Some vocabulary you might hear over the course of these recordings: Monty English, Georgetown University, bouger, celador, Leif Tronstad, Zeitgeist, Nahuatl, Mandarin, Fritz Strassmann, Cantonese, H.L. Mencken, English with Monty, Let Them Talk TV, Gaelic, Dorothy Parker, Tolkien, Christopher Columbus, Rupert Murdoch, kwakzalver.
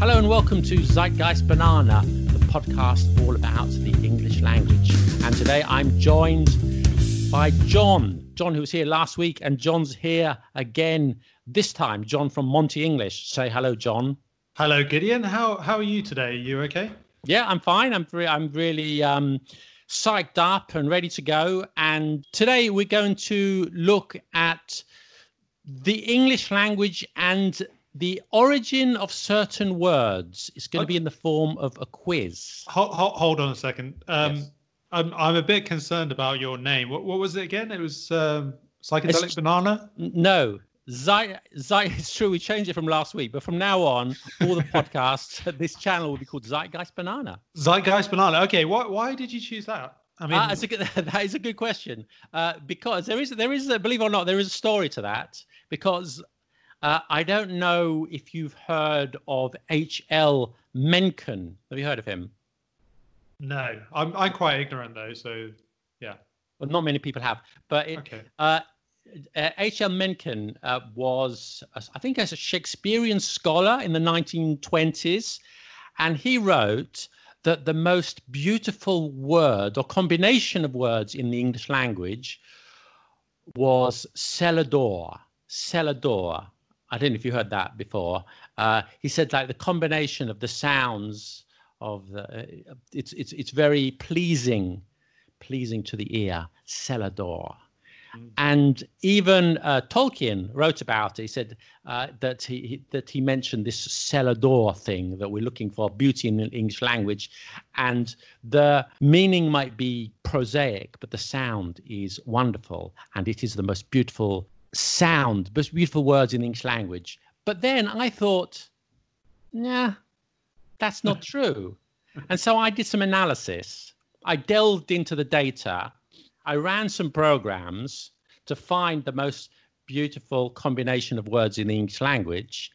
Hello and welcome to Zeitgeist Banana, the podcast all about the English language. And today I'm joined by John who was here last week, and John's here again this time. John from Monty English. Say hello, John. Hello, Gideon. How are you today? Are you okay? Yeah, I'm fine. I'm really psyched up and ready to go. And today we're going to look at the English language and the origin of certain words. It's going to be in the form of a quiz. Hold on a second. Yes. I'm a bit concerned about your name. What was it again? It was Psychedelic Banana? No. It's true, we changed it from last week, but from now on, all the podcasts at this channel will be called Zeitgeist Banana. Zeitgeist Banana. Okay, why did you choose that? I mean, that is a good question, because there is, believe it or not, there is a story to that, because I don't know if you've heard of H.L. Mencken. Have you heard of him? No, I'm quite ignorant though, so yeah. Well, not many people have, but okay. H.L. Mencken was, I think, as a Shakespearean scholar in the 1920s, and he wrote that the most beautiful word or combination of words in the English language was celador. Celador. I don't know if you heard that before. He said, like, the combination of the sounds of the, it's very pleasing to the ear. Celador. And even Tolkien wrote about it. He said that he mentioned this celador thing, that we're looking for beauty in the English language, and the meaning might be prosaic, but the sound is wonderful, and it is the most beautiful sound, most beautiful words in the English language. But then I thought, nah, that's not true. And so I did some analysis. I delved into the data. I ran some programs to find the most beautiful combination of words in the English language.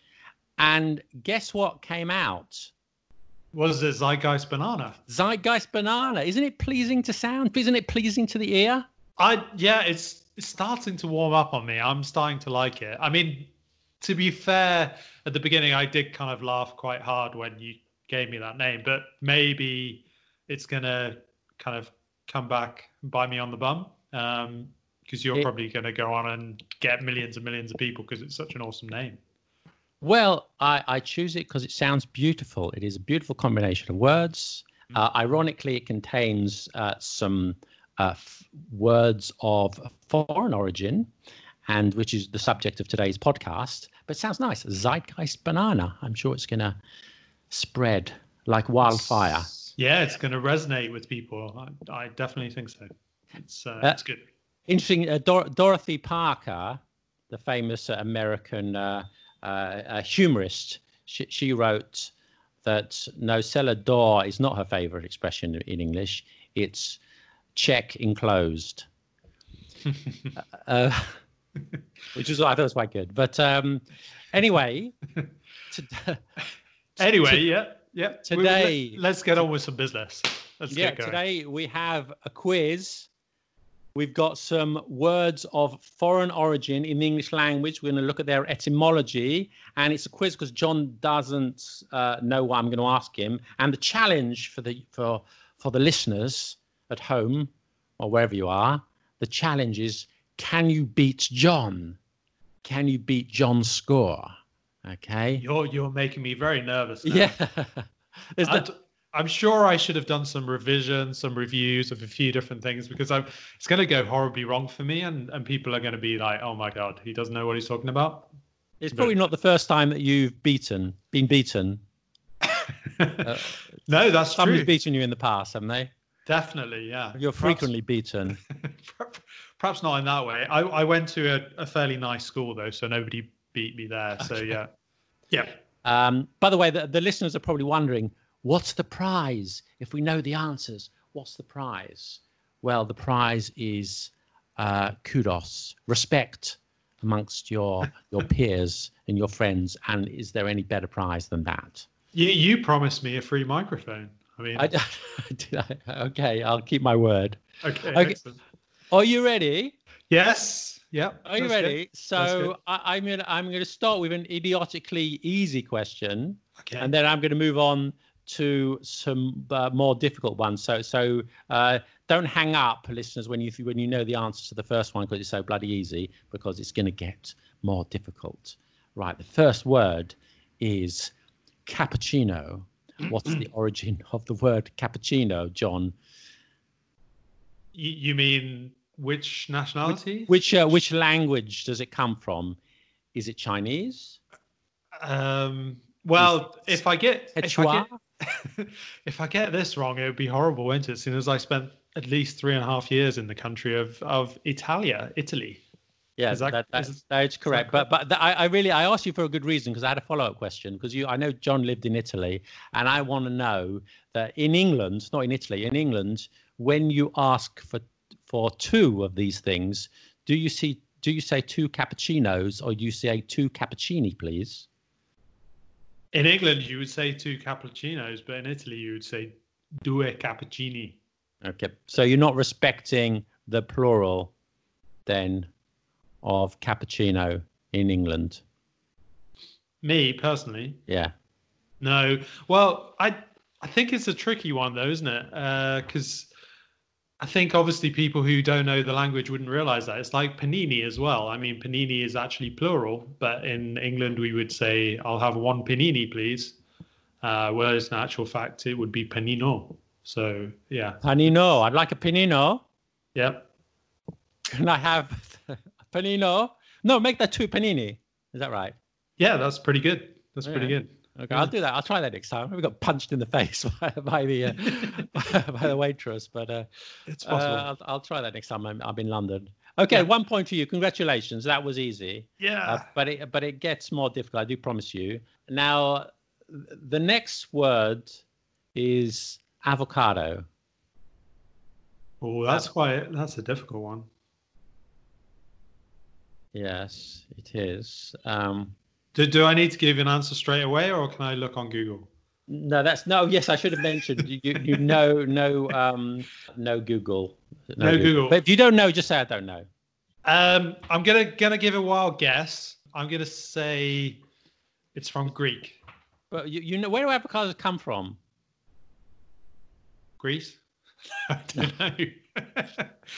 And guess what came out? Was it Zeitgeist Banana? Zeitgeist Banana. Isn't it pleasing to sound? Isn't it pleasing to the ear? Yeah, it's starting to warm up on me. I'm starting to like it. I mean, to be fair, at the beginning, I did kind of laugh quite hard when you gave me that name, but maybe it's going to kind of come back and buy me on the bum, because you're probably going to go on and get millions and millions of people because it's such an awesome name. Well, I choose it because it sounds beautiful. It is a beautiful combination of words. Ironically, it contains some words of foreign origin, and which is the subject of today's podcast. But it sounds nice. Zeitgeist Banana. I'm sure it's going to spread like wildfire. Yeah, it's going to resonate with people. I definitely think so. It's good. Interesting. Dorothy Parker, the famous American humorist, she wrote that no, celador is not her favorite expression in English. It's check enclosed, which is what I thought was quite good. But anyway, Yeah. Today, let's get on with some business. Today we have a quiz. We've got some words of foreign origin in the English language. We're going to look at their etymology, and it's a quiz because John doesn't know what I'm going to ask him. And the challenge for the listeners at home or wherever you are, the challenge is: can you beat John? Can you beat John's score? Okay. You're making me very nervous now. Yeah. I'm sure I should have done some revision, some reviews of a few different things, because it's going to go horribly wrong for me, and people are going to be like, oh my God, he doesn't know what he's talking about. It's probably not the first time that you've been beaten. No, that's true. Somebody's beaten you in the past, haven't they? Definitely, yeah. You're frequently beaten. Perhaps not in that way. I went to a fairly nice school, though, so nobody beat me there. So yeah. By the way, the listeners are probably wondering, what's the prize? If we know the answers, what's the prize? Well, the prize is kudos, respect amongst your peers and your friends. And is there any better prize than that? You promised me a free microphone. I mean, okay, I'll keep my word. Okay. Are you ready? Yes. Yeah. Are you ready? Good. So I'm gonna start with an idiotically easy question, okay, and then I'm gonna move on to some more difficult ones. So don't hang up, listeners, when you know the answer to the first one, because it's so bloody easy, because it's gonna get more difficult. Right. The first word is cappuccino. What's the origin of the word cappuccino, John? You mean which nationality? Which language does it come from? Is it Chinese? Well, if I get this wrong, it would be horrible, wouldn't it? Seeing as I spent at least 3.5 years in the country of Italy. Yeah, that's correct. But I asked you for a good reason, because I had a follow-up question, because I know John lived in Italy, and I want to know that in England, not in Italy, in England, when you ask for two of these things, do you say two cappuccinos, or do you say two cappuccini, please? In England, you would say two cappuccinos, but in Italy, you would say due cappuccini. Okay, so you're not respecting the plural, then, of cappuccino in England? Me personally? Yeah. No. Well, I think it's a tricky one though, isn't it? Because I think obviously people who don't know the language wouldn't realize that. It's like panini as well. I mean, panini is actually plural, but in England we would say, I'll have one panini, please. Whereas in actual fact, it would be panino. So, yeah. Panino. I'd like a panino. Yep. Can I have... Panino? No, make that two panini. Is that right? Yeah, that's pretty good. That's pretty good. Okay, yeah. I'll do that. I'll try that next time. We got punched in the face by the waitress, but it's possible. I'll try that next time I'm in London. Okay, yeah. 1 point for you. Congratulations. That was easy. Yeah. But it gets more difficult, I do promise you. Now, the next word is avocado. Oh, that's a difficult one. Yes, it is. Do I need to give you an answer straight away, or can I look on Google? No, yes, I should have mentioned you know, no Google. No Google. But if you don't know, just say I don't know. I'm gonna give a wild guess. I'm gonna say it's from Greek. But you know, where do avocados come from? Greece? I don't know.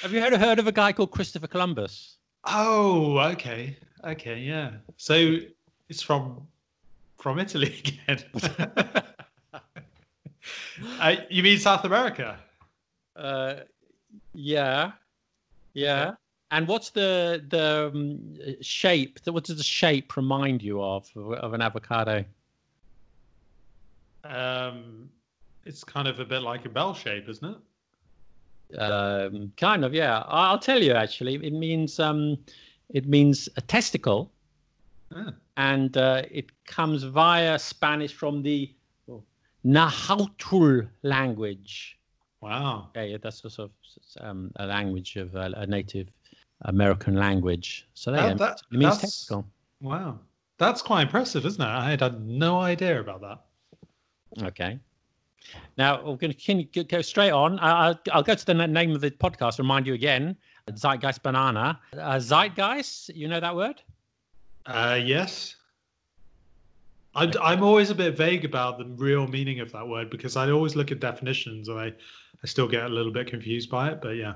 Have you heard of a guy called Christopher Columbus? Oh, okay, yeah. So it's from Italy again. You mean South America? Yeah. And what's the shape? What does the shape remind you of an avocado? It's kind of a bit like a bell shape, isn't it? Kind of, yeah. I'll tell you actually. It means a testicle, and it comes via Spanish from the Nahuatl language. Wow. Yeah, that's also a language of a Native American language. So it means testicle. Wow, that's quite impressive, isn't it? I had no idea about that. Okay. Now, we're going to go straight on. I'll go to the name of the podcast, remind you again, Zeitgeist Banana. Zeitgeist, you know that word? Yes. I'm always a bit vague about the real meaning of that word, because I always look at definitions and I still get a little bit confused by it. But yeah,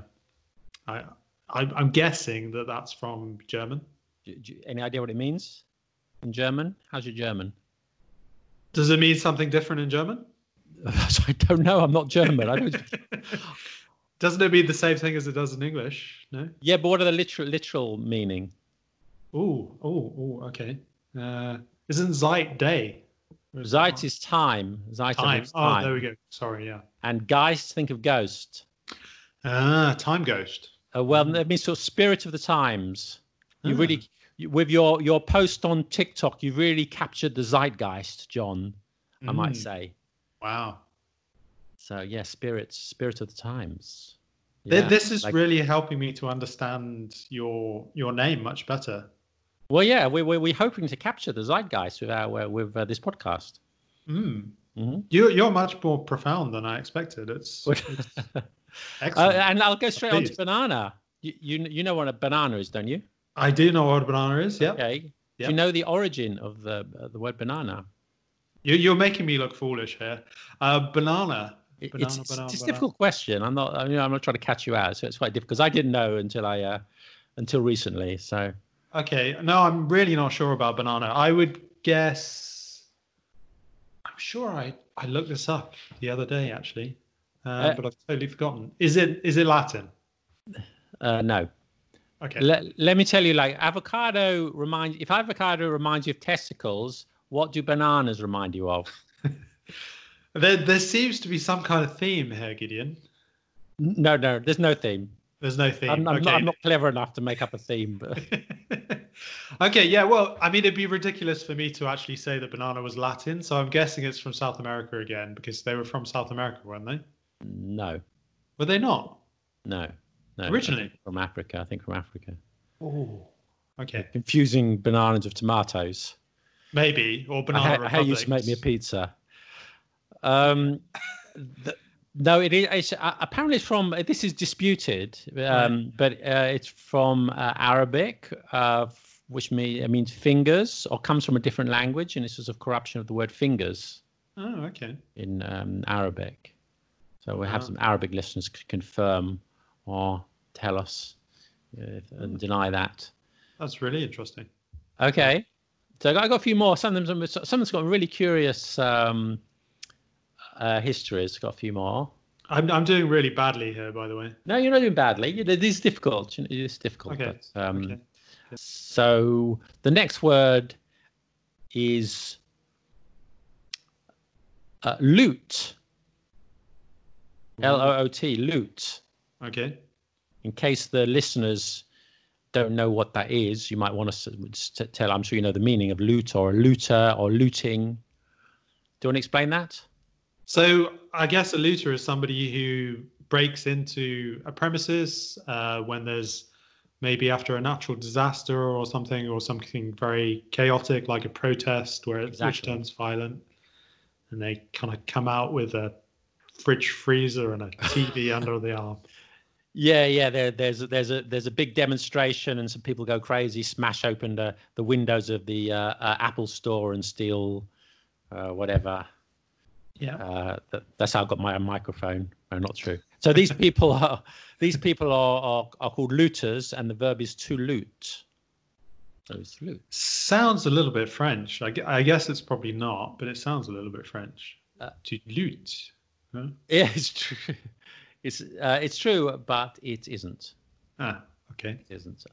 I'm guessing that's from German. Do you any idea what it means in German? How's your German? Does it mean something different in German? I don't know. I'm not German. Doesn't it mean the same thing as it does in English? No. Yeah, but what are the literal meaning? Oh, okay. Isn't Zeit day? Zeit is time. Zeit is time. Oh, there we go. Sorry, yeah. And Geist, think of ghost. Ah, time ghost. Well, that means sort of spirit of the times. You really, with your post on TikTok, you really captured the Zeitgeist, John, I might say. Wow. So yeah, spirit of the times. Yeah. This is really helping me to understand your name much better. Well, yeah, we're hoping to capture the Zeitgeist with our this podcast. Mm-hmm. You're much more profound than I expected. It's excellent. And I'll go straight on to banana. You know what a banana is, don't you? I do know what a banana is. Yeah. Okay. Yep. Do you know the origin of the word banana? You're making me look foolish here. Banana. It's a difficult question. I'm not trying to catch you out. So it's quite difficult because I didn't know until recently. So. Okay. No, I'm really not sure about banana. I would guess. I'm sure I looked this up the other day actually, but I've totally forgotten. Is it Latin? No. Okay. Let me tell you, like, avocado reminds. If avocado reminds you of testicles, what do bananas remind you of? There seems to be some kind of theme here, Gideon. No, there's no theme. There's no theme. I'm not clever enough to make up a theme. But... okay, yeah, well, I mean, it'd be ridiculous for me to actually say that banana was Latin, so I'm guessing it's from South America again, because they were from South America, weren't they? No. Were they not? No. Originally? I think from Africa. Oh, okay. Confusing bananas with tomatoes. Maybe, or banana republics. I used to make me a pizza. Apparently it's from, this is disputed, but it's from Arabic, which means fingers, or comes from a different language, and this is a corruption of the word fingers. Oh, okay. In Arabic. So we'll have some Arabic listeners confirm or tell us and deny that. That's really interesting. Okay. So I got a few more. Something's got really curious history. It's got a few more. I'm doing really badly here, by the way. No, you're not doing badly. It's difficult. It's difficult. Okay. But, okay. So the next word is loot. L-O-O-T, loot. Okay. In case the listeners don't know what that is, you might want to tell, I'm sure you know the meaning of loot or looter or looting. Do you want to explain that? So I guess a looter is somebody who breaks into a premises when there's maybe after a natural disaster or something very chaotic, like a protest where it turns violent, and they kind of come out with a fridge freezer and a TV under the arm. Yeah. There's a big demonstration, and some people go crazy, smash open the windows of the Apple store and steal whatever. Yeah, that's how I got my own microphone. No, not true. So these people are called looters, and the verb is to loot. So it's loot. Sounds a little bit French. I guess it's probably not, but it sounds a little bit French. To loot. Huh? Yeah, it's true. It's true, but it isn't. Ah, okay. It isn't.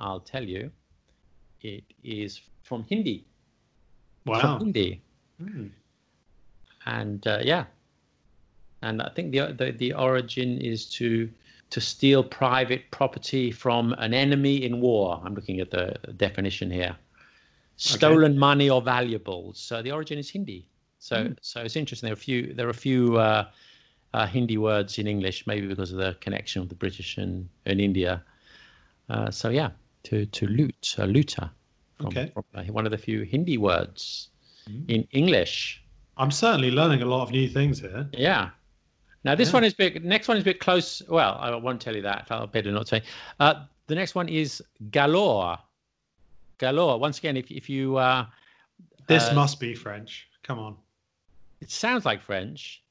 I'll tell you. It is from Hindi. Wow. From Hindi. Mm. And and I think the origin is to steal private property from an enemy in war. I'm looking at the definition here. Stolen money or valuables. So the origin is Hindi. So it's interesting. There are a few. Hindi words in English, maybe because of the connection of the British and India. To loot, a looter. From one of the few Hindi words in English. I'm certainly learning a lot of new things here. Yeah. Now this one is big. Next one is a bit close. Well, I won't tell you that. I'll better not say. The next one is galore. Galore. Once again, if you. This must be French. Come on. It sounds like French.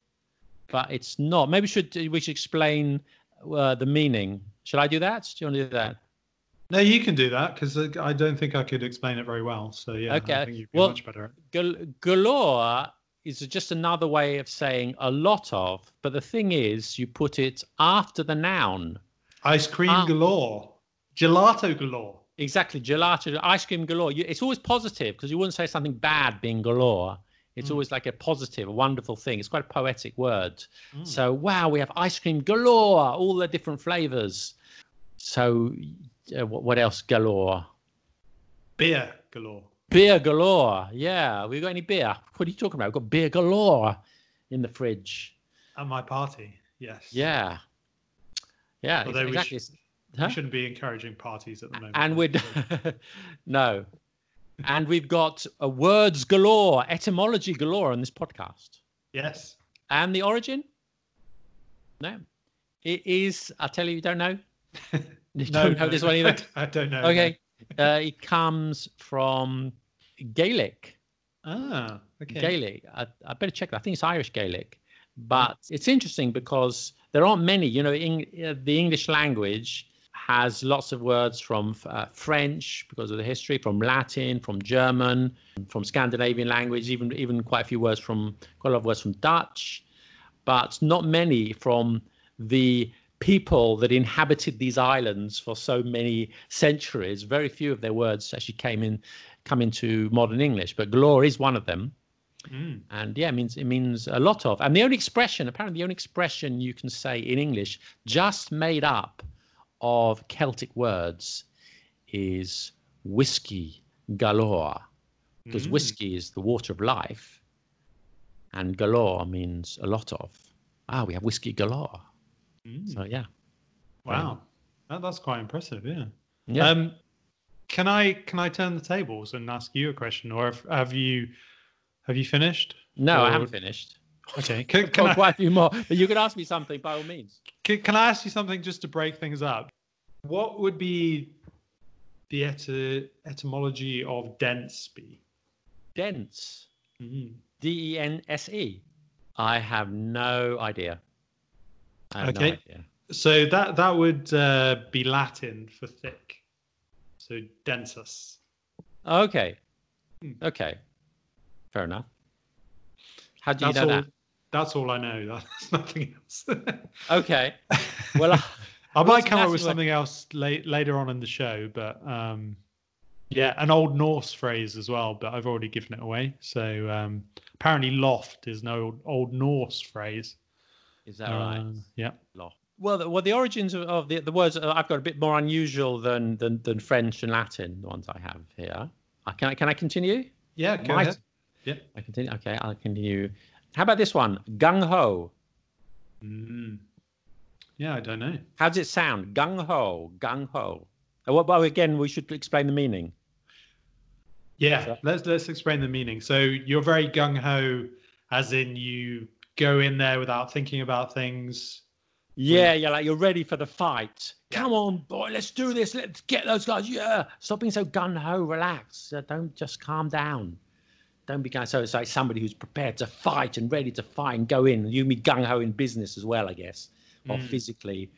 But it's not. Maybe we should explain the meaning. Should I do that? Do you want to do that? No, you can do that because I don't think I could explain it very well. So yeah, okay. I think you'd be much better. Galore is just another way of saying a lot of. But the thing is, you put it after the noun. Ice cream galore, gelato galore. Exactly, gelato, ice cream galore. It's always positive because you wouldn't say something bad being galore. It's always like a positive, a wonderful thing. It's quite a poetic word. Mm. So, wow, we have ice cream galore, all the different flavors. So, what else galore? Beer galore. Beer galore, yeah. Have we got any beer? What are you talking about? We've got beer galore in the fridge. At my party, yes. Yeah. Yeah, although exactly. We shouldn't be encouraging parties at the moment. And we'd... no. And we've got words galore, etymology galore on this podcast. Yes. And the origin? No. It is, I'll tell you, you don't know. You don't know this one either? I don't know. Okay. It comes from Gaelic. Ah, okay. Gaelic. I better check that. I think it's Irish Gaelic. But it's interesting because there aren't many. You know, the English language has lots of words from French because of the history, from Latin, from German, from Scandinavian language, even quite a few words from, quite a lot of words from Dutch, but not many from the people that inhabited these islands for so many centuries. Very few of their words actually come into modern English, but Glore is one of them. Mm. And yeah, it means a lot of, and the only expression you can say in English just made up of Celtic words is whiskey galore, because whiskey is the water of life and galore means a lot of. We have whiskey galore. So yeah, wow, that's quite impressive. Yeah. Can I turn the tables and ask you a question, or have you finished? No, I haven't finished. Okay, can I quite a few more, but you could ask me something by all means. Can I ask you something just to break things up? What would be the etymology of dense be? Dense, D-E-N-S-E. I have no idea. Okay, no idea. So that would be Latin for thick. So densus. Okay. Okay. Fair enough. How do you know that? That's all I know. That's nothing else. Okay. Well, I might come up with something else later on in the show, but yeah, an Old Norse phrase as well, but I've already given it away. So apparently loft is an Old Norse phrase. Is that right? Yeah. Loft. Well, the origins of the words I've got a bit more unusual than French and Latin, the ones I have here. Can I continue? Yeah, go ahead. Yeah, I continue. Okay, I'll continue. How about this one? Gung ho. Yeah, I don't know. How does it sound? Gung ho, gung ho. Well, again, we should explain the meaning. Yeah, so let's explain the meaning. So you're very gung ho, as in you go in there without thinking about things. Yeah, yeah, like you're ready for the fight. Yeah. Come on, boy, let's do this. Let's get those guys. Yeah, stop being so gung ho. Relax. Don't just calm down. Don't be so it's like somebody who's prepared to fight and ready to fight and go in. You mean gung-ho in business as well, I guess, or physically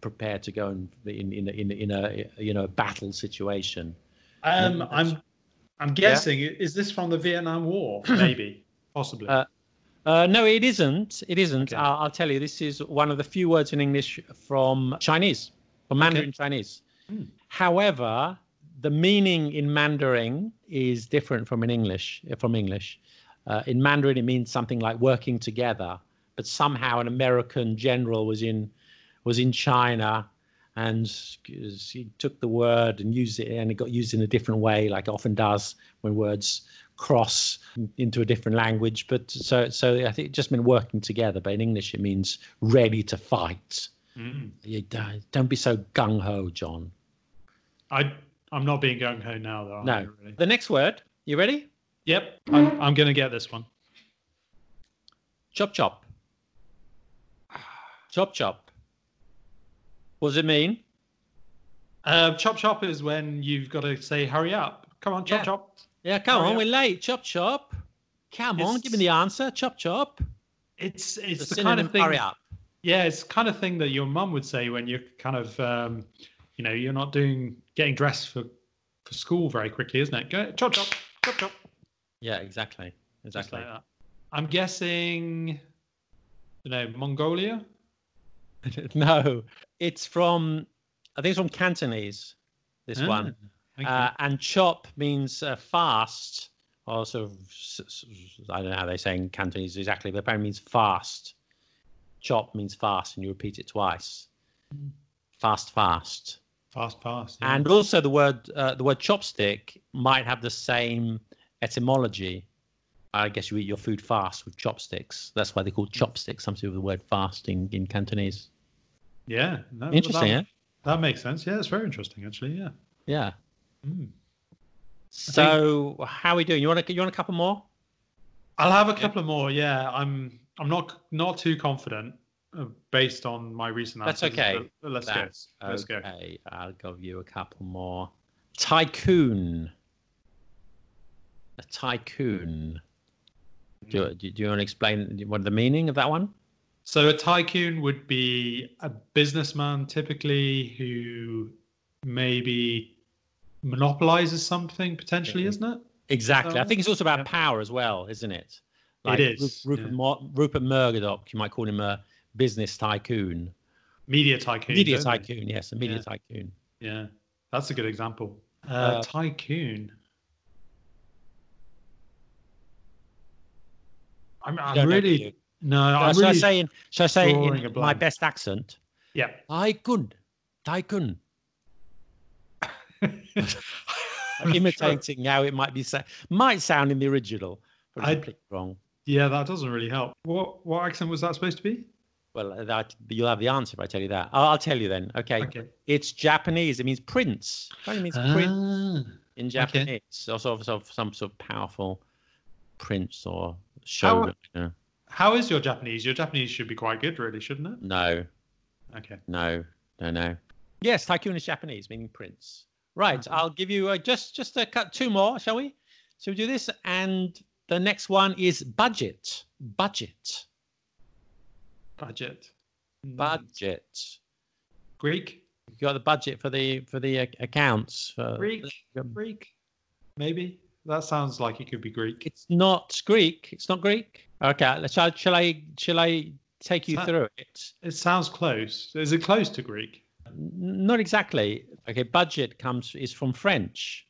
prepared to go in a battle situation. I'm guessing, is this from the Vietnam War? Maybe, possibly. No, it isn't. It isn't. Okay. I'll tell you, this is one of the few words in English from Chinese, from Mandarin Chinese. However, the meaning in Mandarin is different from English. In Mandarin, it means something like working together. But somehow, an American general was in China, and he took the word and used it, and it got used in a different way, like it often does when words cross into a different language. But so I think it just meant working together. But in English, it means ready to fight. Don't be so gung ho, John. I'm not being gung ho now, though. No. Really. The next word. You ready? Yep. I'm going to get this one. Chop chop. Chop chop. What does it mean? Chop chop is when you've got to say, hurry up. Come on, chop chop. Yeah, come on. We're late. Chop chop. Come on. Give me the answer. Chop chop. It's the kind of thing. Hurry up. Yeah, it's the kind of thing that your mum would say when you're kind of, you're not getting dressed for school very quickly, isn't it? Go chop chop, chop chop. Yeah, exactly. Like that. I'm guessing, Mongolia. No, I think it's from Cantonese. This one, and chop means fast. Also, I don't know how they say in Cantonese exactly, but apparently means fast. Chop means fast, and you repeat it twice. Fast. Fast. Yeah. And also the word chopstick might have the same etymology. I guess you eat your food fast with chopsticks. That's why they call chopsticks something to do with the word fasting in Cantonese. Yeah. Interesting, yeah? That makes sense. Yeah, it's very interesting, actually, yeah. Yeah. So how are we doing? You want a couple more? I'll have a couple more, yeah. I'm not too confident. based on my recent answers. That's okay. Let's go. Okay, I'll give you a couple more. Tycoon. A tycoon. Do you want to explain what the meaning of that one? So a tycoon would be a businessman typically who maybe monopolizes something potentially, isn't it? Exactly. I think it's also about power as well, isn't it? Like it is. Rupert Murdoch, you might call him a business tycoon. Media tycoon. Media tycoon, yes, a media tycoon. Yeah, that's a good example. Tycoon. Should I say in my best accent? Yeah. Tycoon. Imitating how it might sound in the original, but it's wrong. Yeah, that doesn't really help. What accent was that supposed to be? Well, you'll have the answer if I tell you that. I'll tell you then. Okay. It's Japanese. It means prince. It means prince in Japanese. Okay. It's also of some sort of powerful prince or shogun. How is your Japanese? Your Japanese should be quite good, really, shouldn't it? No. Okay. No. Yes, tycoon is Japanese, meaning prince. Right, I'll give you just a cut, two more, shall we? So we do this, and the next one is budget. Budget. Greek. You got the budget for the accounts. Greek. Maybe that sounds like it could be Greek. It's not Greek. Okay, shall I take you through it? It sounds close. Is it close to Greek? Not exactly. Okay, budget is from French.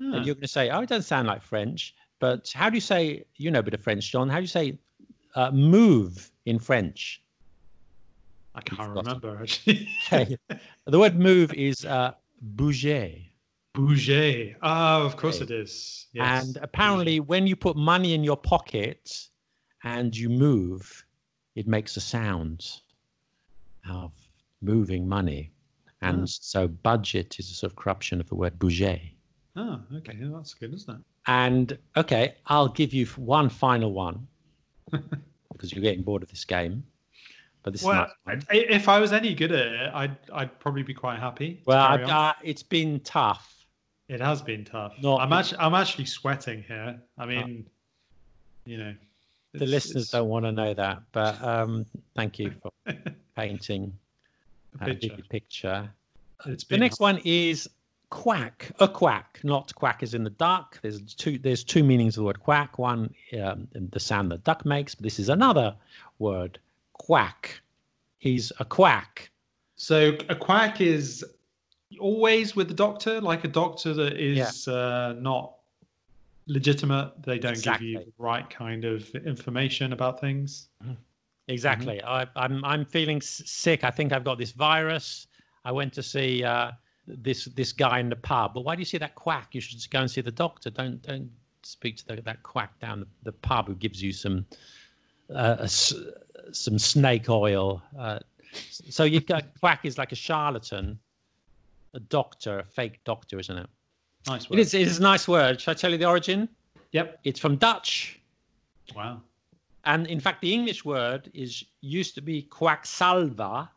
And you're going to say, it doesn't sound like French, but how do you say, you know a bit of French, John, how do you say move in French? I can't remember, actually. Okay. The word move is bouger. Bouger. Oh, of course it is. Yes. And apparently when you put money in your pocket and you move, it makes a sound of moving money. And so budget is a sort of corruption of the word bouger. Oh, okay. That's good, isn't it? And, okay, I'll give you one final one because you're getting bored of this game. But this is if I was any good at it, I'd probably be quite happy. Well, it's been tough. It has been tough. I'm actually sweating here. I mean, the listeners don't want to know that, but thank you for painting a picture. The next one is quack. A quack, not quack as in the duck. There's two meanings of the word quack. One, the sound the duck makes, but this is another word, quack. He's a quack. So a quack is always with the doctor, like a doctor that is not legitimate. They don't give you the right kind of information about things. Mm. Exactly. Mm-hmm. I'm feeling sick. I think I've got this virus. I went to see this guy in the pub. But why do you see that quack? You should just go and see the doctor. Don't speak to that quack down the pub who gives you some snake oil. So you quack is like a charlatan, a doctor, a fake doctor, isn't it? Nice word. It is a nice word. Shall I tell you the origin? Yep. It's from Dutch. Wow. And in fact, the English word used to be quacksalva,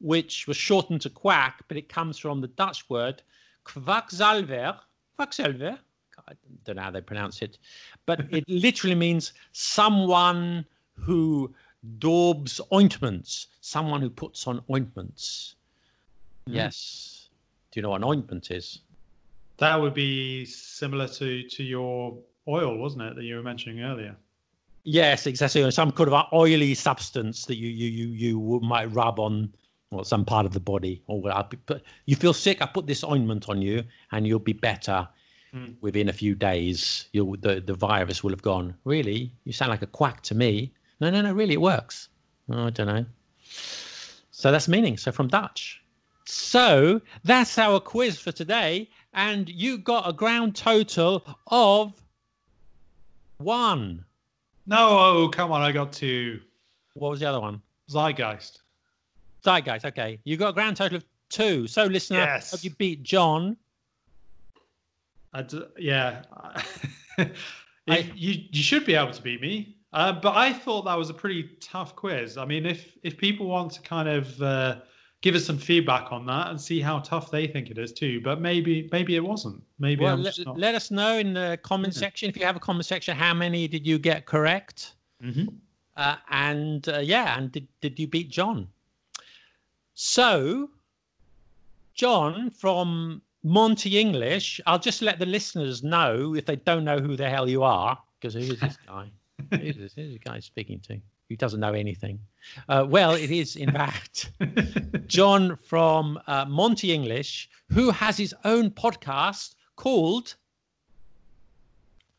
which was shortened to quack, but it comes from the Dutch word kwakzalver. I don't know how they pronounce it, but it literally means someone who daubs ointments, someone who puts on ointments. Mm. Yes. Do you know what an ointment is? That would be similar to your oil, wasn't it, that you were mentioning earlier? Yes, exactly. Some kind of oily substance that you might rub on or some part of the body. You feel sick, I put this ointment on you and you'll be better within a few days. The virus will have gone. Really? You sound like a quack to me. No, really, it works. Oh, I don't know. So that's meaning. So from Dutch. So that's our quiz for today. And you got a grand total of 1. No, come on, I got 2. What was the other one? Zeitgeist, okay. You got a grand total of 2. So, listener, hope you beat John. You should be able to beat me. But I thought that was a pretty tough quiz. I mean, if people want to kind of give us some feedback on that and see how tough they think it is too, but maybe it wasn't. Maybe well, let us know in the comment section, if you have a comment section, how many did you get correct? Mm-hmm. And did you beat John? So, John from Monty English, I'll just let the listeners know if they don't know who the hell you are, because who is this guy? Who is this guy speaking to? Who doesn't know anything? Well, it is, in fact, John from Monty English, who has his own podcast called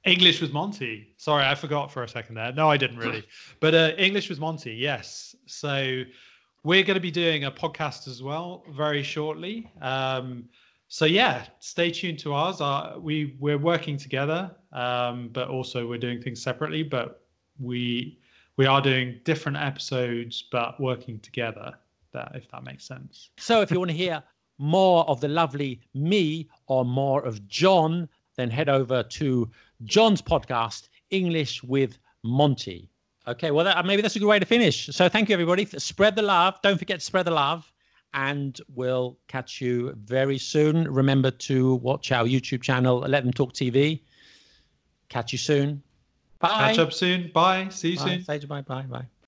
English with Monty. Sorry, I forgot for a second there. No, I didn't really. But English with Monty, yes. So we're going to be doing a podcast as well very shortly. So yeah, stay tuned to ours. We're working together, but also we're doing things separately. But we are doing different episodes, but working together, if that makes sense. So if you want to hear more of the lovely me or more of John, then head over to John's podcast, English with Monty. Okay, well, maybe that's a good way to finish. So thank you, everybody. Spread the love. Don't forget to spread the love. And we'll catch you very soon. Remember to watch our YouTube channel, Let Them Talk TV. Catch you soon. Bye. Catch up soon. Bye. See you soon. Say goodbye. Bye. Bye.